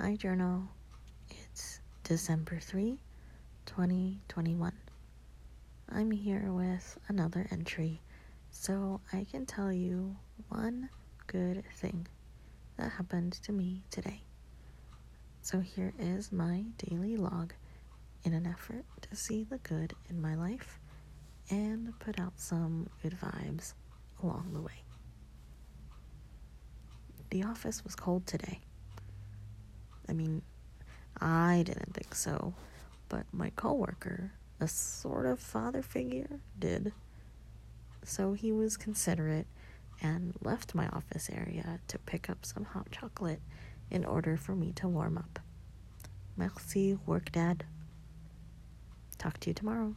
Hi Journal, it's December 3, 2021. I'm here with another entry, so I can tell you one good thing that happened to me today. So here is my daily log in an effort to see the good in my life and put out some good vibes along the way. The office was cold today. I mean, I didn't think so, but my coworker, a sort of father figure, did. So he was considerate and left my office area to pick up some hot chocolate in order for me to warm up. Merci, work dad. Talk to you tomorrow.